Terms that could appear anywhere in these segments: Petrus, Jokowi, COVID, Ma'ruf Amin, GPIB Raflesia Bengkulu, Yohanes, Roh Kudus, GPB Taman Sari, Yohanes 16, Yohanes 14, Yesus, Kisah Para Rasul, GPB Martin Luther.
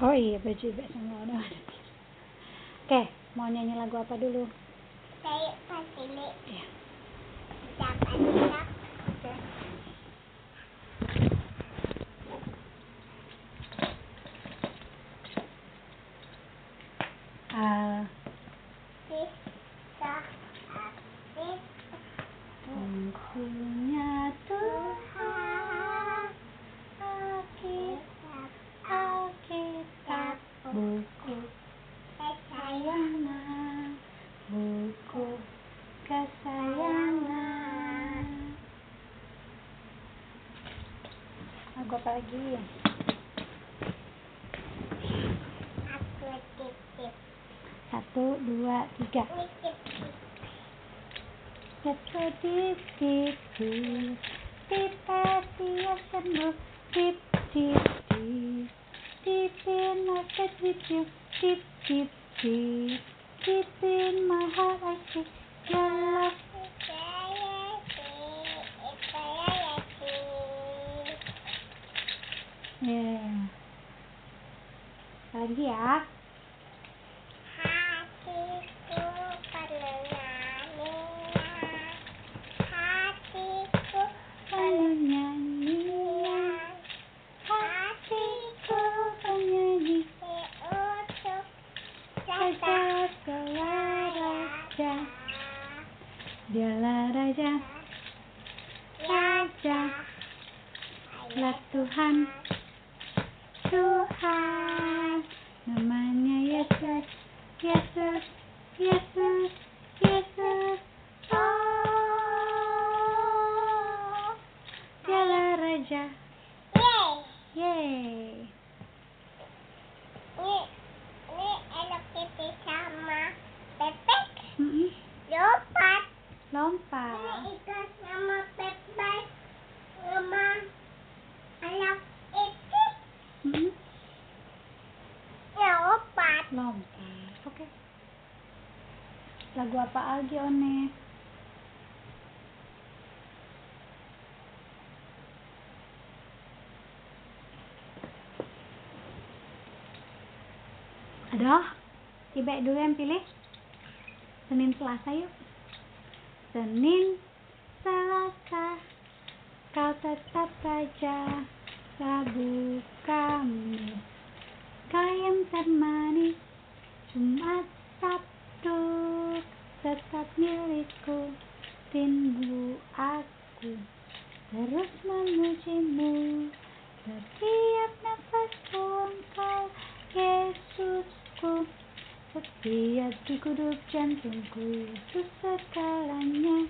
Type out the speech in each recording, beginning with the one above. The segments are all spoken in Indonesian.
Oh iya, baju sama udah. Oke, mau nyanyi lagu apa dulu? Saya pas ini. Iya. Pagi aku titip 1, 2, 3 aku titip titip hati yang penuh tip tip tip tipin mata titip tip tip tip tipin maharasi gelap lagi ya. Hatiku penuh nyanyi, hatiku penuh nyanyi, hatiku penyanyi untuk tetap keluar raja. Dialah raja, raja, lah Tuhan, Tuhan, namanya Yesus, Yesus, Yesus, Yesus. Oh, Dialah Raja. Yeay. Yeay. Ini elok kita sama bebek. Lompat. Lompat. Ini ikan sama bebek. Rumah elok. Lompat, oke. Lagu apa lagi, One? Aduh, Ibek dulu yang pilih. Senin Selasa yuk. Senin Selasa, kau tetap saja Rabu Kamis, kalian temani Jumat Sabtu, tetap milikku, rindu aku terus memujimu setiap nafasku, engkau Yesusku, setiap degup jantungku Yesus segalanya,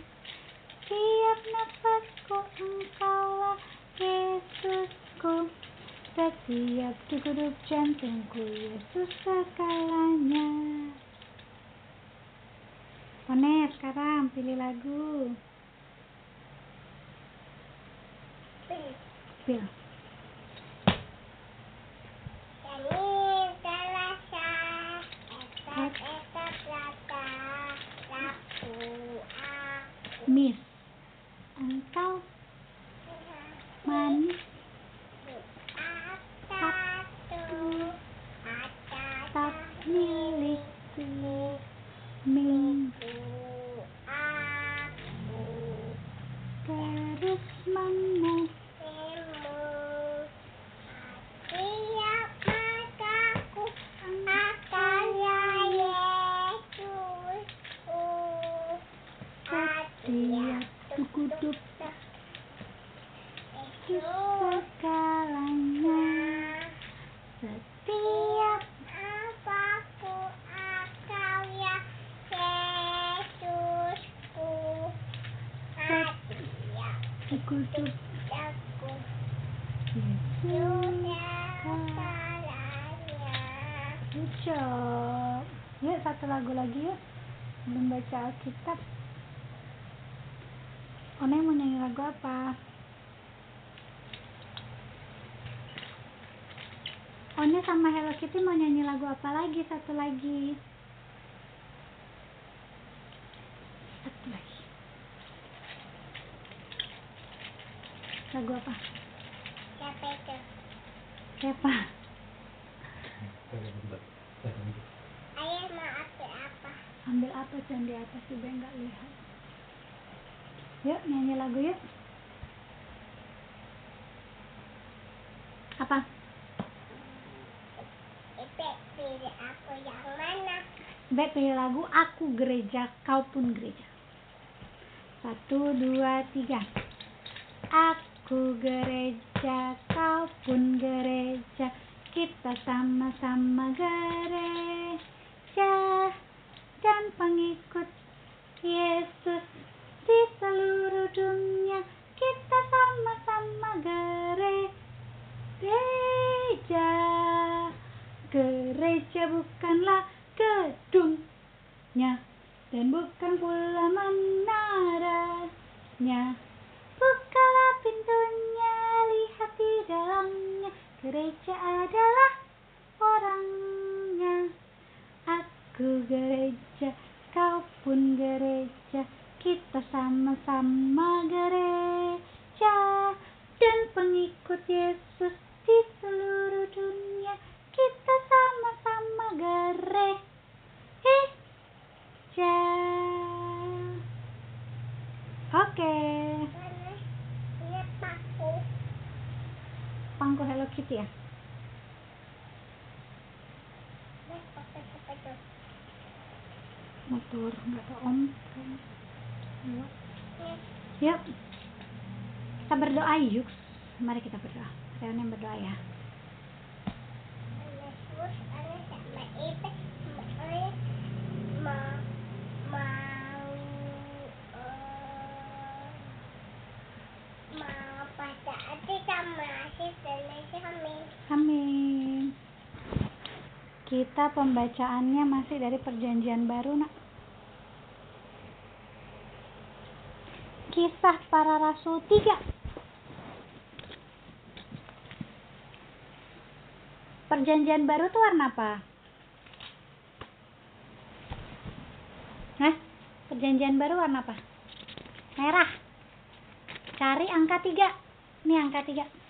setiap nafasku engkaulah Yesusku, setiap degup jantungku Yesus segalanya. One, sekarang pilih lagu. Pilih. Yuk, satu lagu lagi yuk. Belum baca Alkitab. One mau nyanyi lagu apa? One sama Hello Kitty mau nyanyi lagu apa lagi? Satu lagi. Satu lagi. Lagu apa? Siapa itu? Siapa? Ayah mau ambil apa? Ambil apa yang di atas juga nggak lihat. Yuk nyanyi lagu yuk. Apa? Beb pilih aku yang mana? Beb pilih lagu Aku Gereja Kau Pun Gereja. 1, 2, 3. Aku gereja, kau pun gereja, kita sama-sama gereja dan pengikut Yesus di seluruh dunia, kita sama-sama gereja. Gereja bukanlah gedungnya, dan bukan pula menaranya. Bukalah pintunya, lihat di dalamnya. Gereja adalah orangnya. Aku gereja, kau pun gereja, kita sama-sama gereja dan pengikut Yesus di seluruh dunia, kita sama-sama gereja. Oke. Pangku Hello Kitty ya. Motor nggak ke om. Yuk, kita berdoa yuk. Mari kita berdoa. Kalian yang berdoa ya. Amin. Kita pembacaannya masih dari Perjanjian Baru, nak. Kisah Para Rasul 3. Perjanjian Baru itu warna apa? Hah? Perjanjian Baru warna apa? Merah. Cari angka 3. Ini angka 3.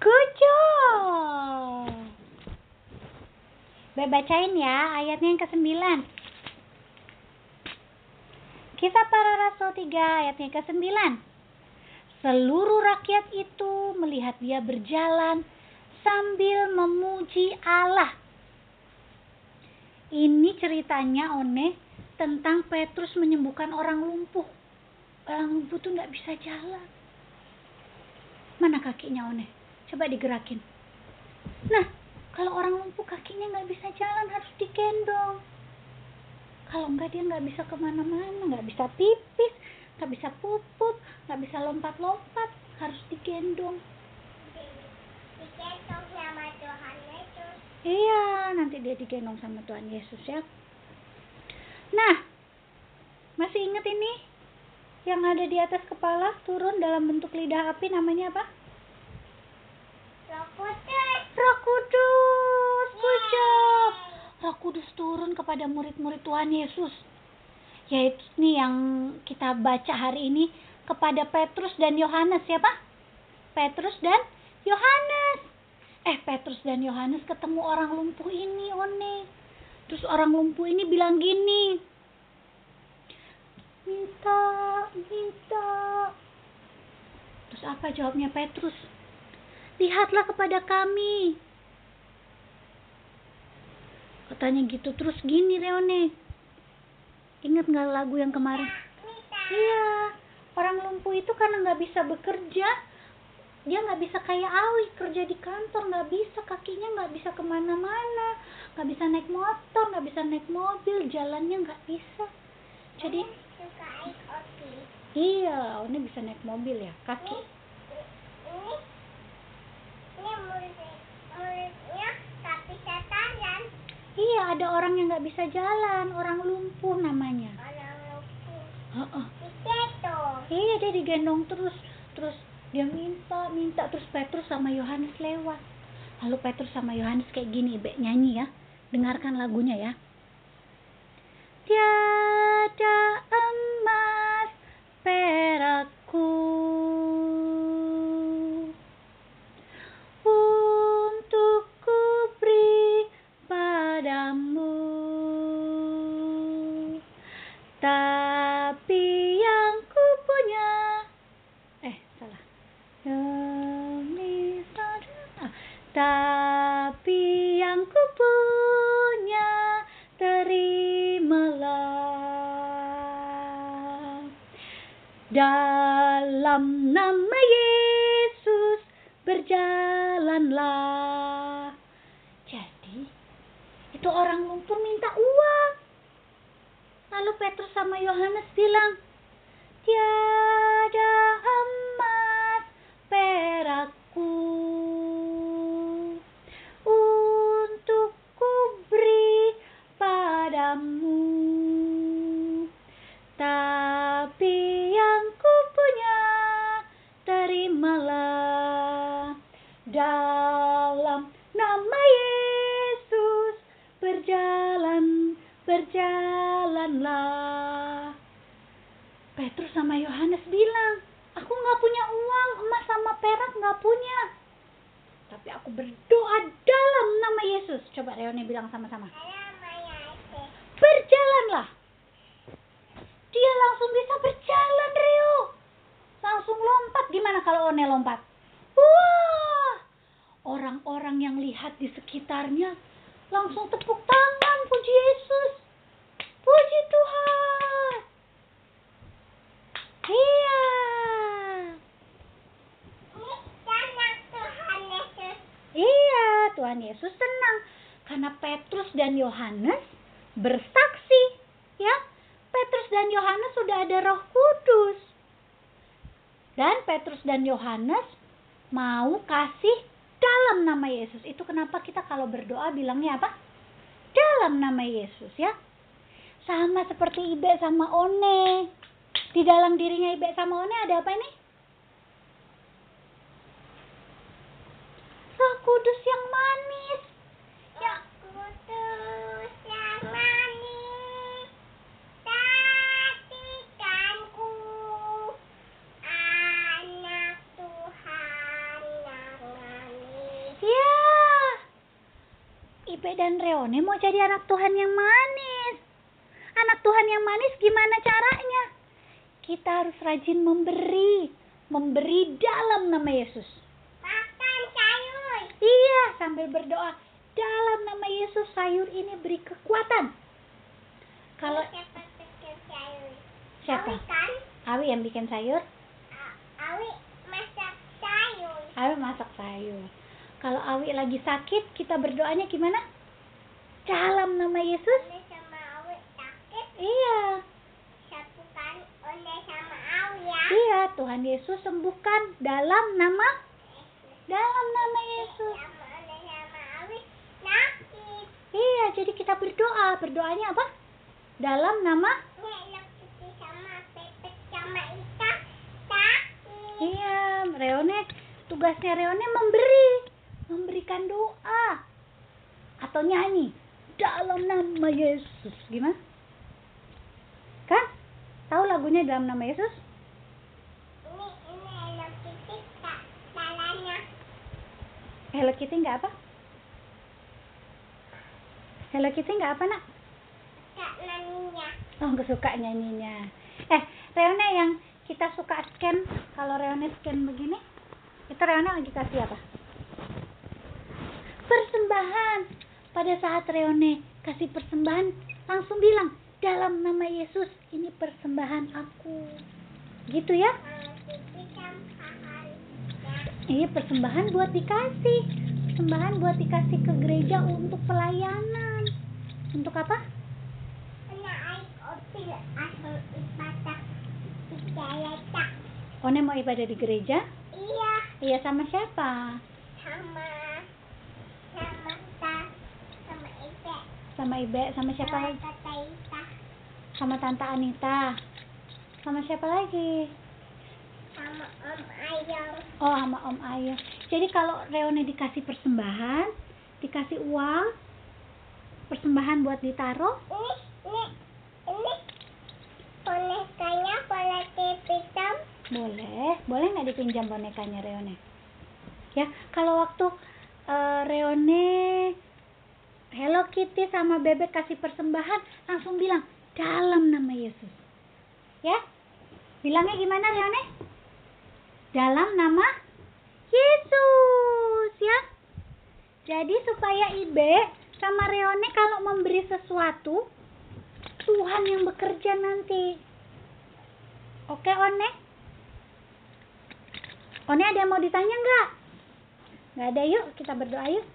Good job. Bacain ya ayatnya yang ke-9. Kisah Para Rasul 3 ayatnya ke-9. Seluruh rakyat itu melihat dia berjalan sambil memuji Allah. Ini ceritanya One tentang Petrus menyembuhkan orang lumpuh. Orang lumpuh tuh gak bisa jalan. Mana kakinya One? Coba digerakin. Nah, kalau orang lumpuh kakinya gak bisa jalan, harus digendong. Kalau enggak dia gak bisa kemana-mana, gak bisa pipis, gak bisa pupuk, gak bisa lompat-lompat, harus digendong. Digendong sama Tuhan Yesus. Iya, nanti dia digendong sama Tuhan Yesus ya. Nah, masih ingat ini? Yang ada di atas kepala turun dalam bentuk lidah api namanya apa? Roh Kudus. Roh Kudus. Good job. Roh Kudus turun kepada murid-murid Tuhan Yesus. Yaitu nih yang kita baca hari ini kepada Petrus dan Yohanes, siapa? Petrus dan Yohanes. Petrus dan Yohanes ketemu orang lumpuh ini, One. Terus orang lumpuh ini bilang gini, minta. Terus apa jawabnya Petrus? Lihatlah kepada kami, katanya gitu. Terus gini Reone, ingat gak lagu yang kemarin? Iya, orang lumpuh itu karena gak bisa bekerja, dia gak bisa kayak Awi, kerja di kantor, gak bisa, kakinya gak bisa kemana-mana, gak bisa naik motor, gak bisa naik mobil, jalannya gak bisa. Jadi suka naik mobil. Iya, Oni bisa naik mobil ya, kaki. Ini muridnya gak bisa jalan. Iya, ada orang yang gak bisa jalan, orang lumpuh namanya. Orang lumpuh. Digendong. Iya, dia digendong terus. Dia minta, terus Petrus sama Yohanes lewat. Lalu Petrus sama Yohanes kayak gini, Bek nyanyi ya. Dengarkan lagunya ya. Tiada emas perakku Tapi yang kupunya terimalah. Dalam nama Yesus berjalanlah. Jadi, itu orang lumpuh minta uang. Lalu Petrus sama Yohanes bilang, tiada emas perakku untuk kuberi padamu, tapi yang kupunya terimalah. Dalam nama Yesus berjalanlah. Petrus sama Yohanes bilang, aku gak punya uang, emas sama perak gak punya. Tapi aku berdoa dalam nama Yesus. Coba Reone bilang sama-sama. Berjalanlah. Dia langsung bisa berjalan, Rio. Langsung lompat. Gimana kalau One lompat? Wah. Orang-orang yang lihat di sekitarnya langsung tepuk tangan, puji Yesus. Puji Tuhan. Iya. Iya, Tuhan Yesus senang karena Petrus dan Yohanes bersaksi, ya. Petrus dan Yohanes sudah ada Roh Kudus. Dan Petrus dan Yohanes mau kasih dalam nama Yesus. Itu kenapa kita kalau berdoa bilangnya apa? Dalam nama Yesus, ya. Sama seperti Ibe sama One. Di dalam dirinya Ibe sama One ada apa ini? Roh Kudus yang manis. Roh Kudus yang manis, saksikanku, anak Tuhan yang manis. Ya, Ibe dan Reone mau jadi anak Tuhan yang manis. Anak Tuhan yang manis gimana caranya? Kita harus rajin memberi. Memberi dalam nama Yesus. Makan sayur. Iya, sambil berdoa. Dalam nama Yesus sayur ini beri kekuatan. Kalau siapa bikin sayur? Siapa? Awi kan? Awi yang bikin sayur? Awi masak sayur. Awi masak sayur. Kalau Awi lagi sakit, kita berdoanya gimana? Dalam nama Yesus. Iya. Sembuhkan oleh sama Awi ya. Iya, Tuhan Yesus sembuhkan dalam nama Yesus. Dalam nama Yesus. Oleh sama Awi sakit. Iya, jadi kita berdoa. Berdoanya apa? Dalam nama Yesus sama Petrus sama Ika sakit. Iya, Reone, tugasnya Reone memberi, memberikan doa atau nyanyi dalam nama Yesus. Gimana? Kan? Tahu lagunya dalam nama Yesus? Ini Hello Kitty tak salahnya. Hello Kitty enggak apa? Hello Kitty enggak apa, Nak? Enggak nyanyinya. Oh, enggak suka nyanyinya. Reone yang kita suka scan, kalau Reone scan begini, itu Reone lagi kasih apa? Persembahan. Pada saat Reone kasih persembahan, langsung bilang, dalam nama Yesus ini persembahan aku. Gitu ya? Iya, persembahan buat dikasih. Persembahan buat dikasih ke gereja untuk pelayanan. Untuk apa? One mau ibadah di gereja? Iya. Iya sama siapa? Sama Ibe. Sama Ibe sama siapa lagi? Sama Tante Anita. Sama siapa lagi? Sama Om Ayong. Oh, sama Om Ayong. Jadi kalau Reone dikasih persembahan, dikasih uang, persembahan buat ditaruh. Ini bonekanya boleh dipinjam? Boleh. Boleh nggak dipinjam bonekanya Reone? Ya, kalau waktu Reone Hello Kitty sama Bebek kasih persembahan, langsung bilang, dalam nama Yesus. Ya? Bilangnya gimana, Reone? Dalam nama Yesus, ya? Jadi supaya Ibe sama Reone kalau memberi sesuatu, Tuhan yang bekerja nanti. Oke, One? One ada yang mau ditanya nggak? Nggak ada, yuk kita berdoa yuk.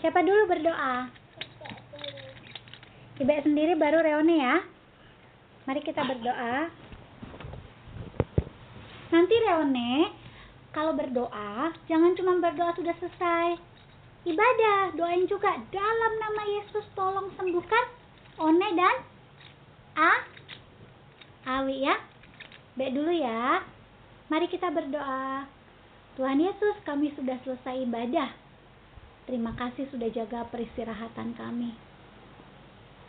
Siapa dulu berdoa? Ibe sendiri baru Reone ya. Mari kita berdoa. Nanti Reone kalau berdoa, jangan cuma berdoa sudah selesai ibadah, doain juga dalam nama Yesus tolong sembuhkan One dan Awi ya. Baik dulu ya. Mari kita berdoa. Tuhan Yesus, kami sudah selesai ibadah. Terima kasih sudah jaga peristirahatan kami.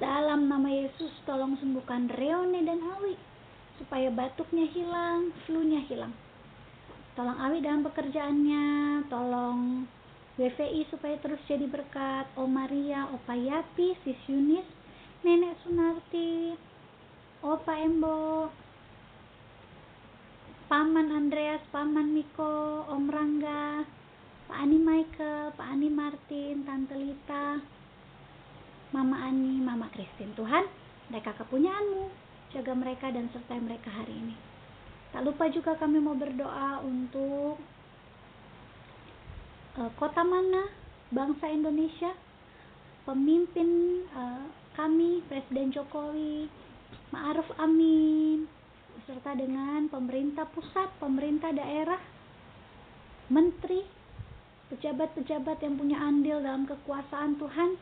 Dalam nama Yesus tolong sembuhkan Reone dan Awi supaya batuknya hilang, flu-nya hilang. Tolong Awi dalam pekerjaannya, tolong WFI supaya terus jadi berkat. Om Maria, Opa Yapi, Sis Yunis, Nenek Sunarti, Opa Embo, Paman Andreas, Paman Miko, Om Rangga, Pak Ani Michael, Pak Ani Martin, Tante Lita, Mama Ani, Mama Christine. Tuhan, mereka kepunyaanmu, jaga mereka dan sertai mereka hari ini. Tak lupa juga kami mau berdoa untuk kota mana, bangsa Indonesia, pemimpin kami, Presiden Jokowi, Ma'ruf Amin, serta dengan pemerintah pusat, pemerintah daerah, menteri, pejabat-pejabat yang punya andil dalam kekuasaan Tuhan,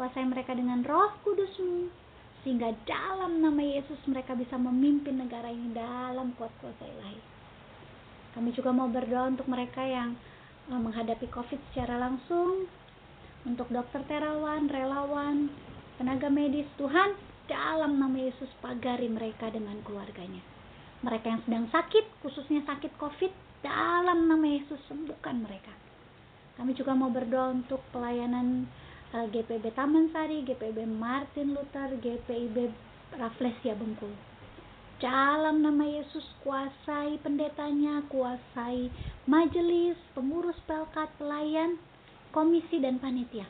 kuasai mereka dengan Roh Kudus-Mu, sehingga dalam nama Yesus mereka bisa memimpin negara ini dalam kuasa ilahi. Kami juga mau berdoa untuk mereka yang menghadapi COVID secara langsung, untuk dokter terawan, relawan, tenaga medis. Tuhan, dalam nama Yesus pagari mereka dengan keluarganya. Mereka yang sedang sakit, khususnya sakit COVID, dalam nama Yesus sembuhkan mereka. Kami juga mau berdoa untuk pelayanan GPB Taman Sari, GPB Martin Luther, GPIB Raflesia Bengkulu. Dalam nama Yesus kuasai pendetanya, kuasai majelis, pengurus pelkat, pelayan, komisi dan panitia.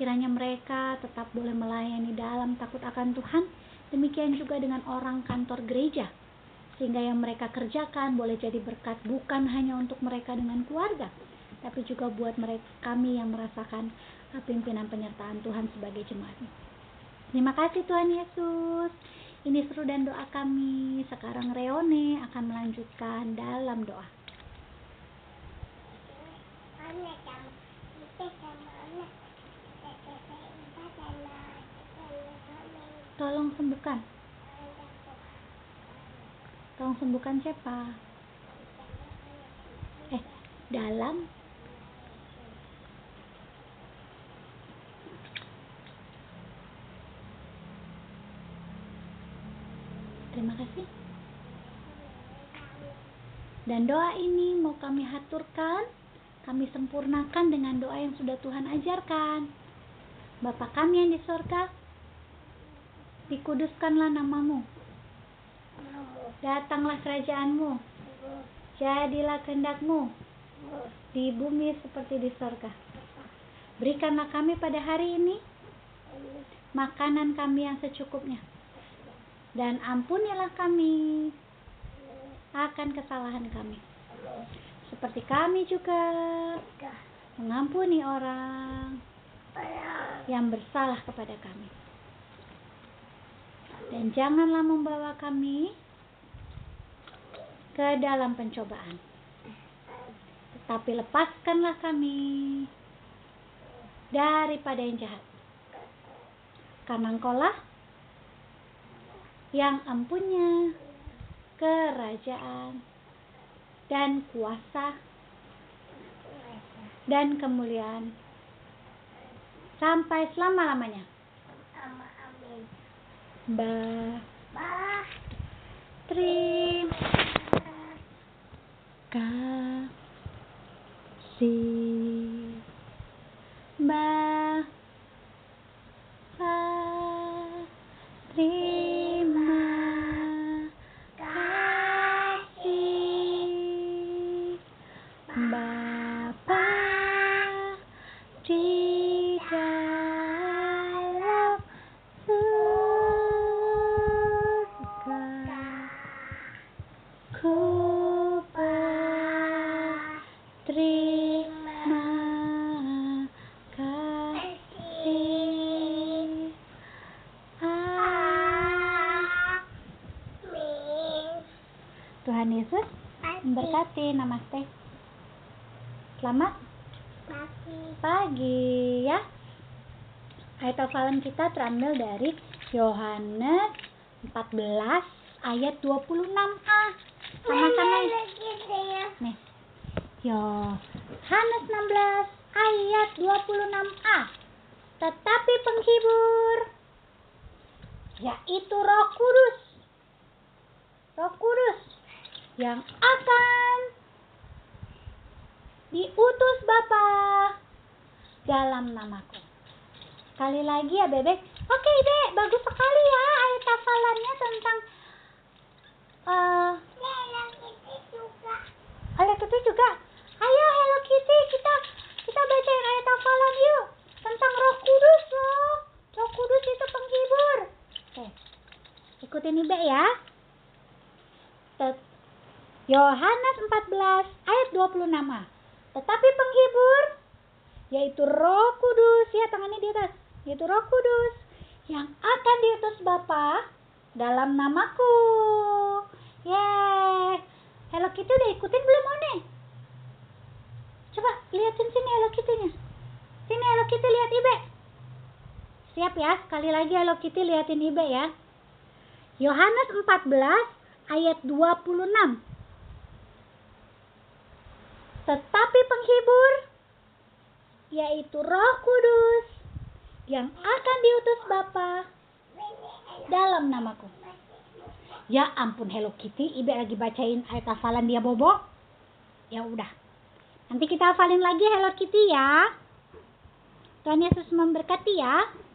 Kiranya mereka tetap boleh melayani dalam takut akan Tuhan, demikian juga dengan orang kantor gereja. Sehingga yang mereka kerjakan boleh jadi berkat bukan hanya untuk mereka dengan keluarga, tapi juga buat mereka, kami yang merasakan pimpinan penyertaan Tuhan sebagai jemaat. Terima kasih Tuhan Yesus. Ini seru dan doa kami. Sekarang Reone akan melanjutkan dalam doa. Tolong sembuhkan. Tolong sembuhkan siapa? Dalam terima kasih. Dan doa ini mau kami haturkan, kami sempurnakan dengan doa yang sudah Tuhan ajarkan. Bapa kami yang di sorga, dikuduskanlah namamu, datanglah kerajaanmu, jadilah kehendakmu di bumi seperti di sorga. Berikanlah kami pada hari ini makanan kami yang secukupnya, dan ampunilah kami akan kesalahan kami, seperti kami juga mengampuni orang yang bersalah kepada kami. Dan janganlah membawa kami ke dalam pencobaan, tetapi lepaskanlah kami daripada yang jahat. Karena Engkaulah yang empunya kerajaan dan kuasa dan kemuliaan sampai selama-lamanya. Terima kasih Terima kasih Bapa Tuhan Yesus memberkati. Namaste. Selamat pagi ya. Ayat hafalan kita terambil dari Yohanes 14 ayat 26a. Sama-sama ya. Nih. Yohanes 16 ayat 26a. Tetapi penghibur, yaitu Roh Kudus. Roh Kudus yang akan diutus Bapa dalam namaku. Sekali lagi ya Bebek. Oke Bebek, bagus sekali ya ayat hafalannya tentang Hello Kitty juga. Ayo Hello Kitty, kita bacain ayat hafalan yuk tentang Roh Kudus loh. Roh Kudus itu penghibur. Oke. Ikutin Bebek ya. Yohanes 14 ayat 26a. Tetapi penghibur, yaitu Roh Kudus, ya tangannya di atas, yaitu Roh Kudus yang akan diutus Bapa dalam namaku. Yeay. Hello Kitty udah ikutin belum One? Coba liatin sini Hello Kitty-nya. Sini Hello Kitty, lihat Ibe. Siap ya, sekali lagi Hello Kitty liatin Ibe ya. Yohanes 14 ayat 26. Tetapi penghibur, yaitu Roh Kudus yang akan diutus Bapa dalam namaku. Ya ampun Hello Kitty, Ibe lagi bacain ayat hafalan dia Bobo. Ya udah, nanti kita hafalin lagi Hello Kitty ya. Tuhan Yesus memberkati ya.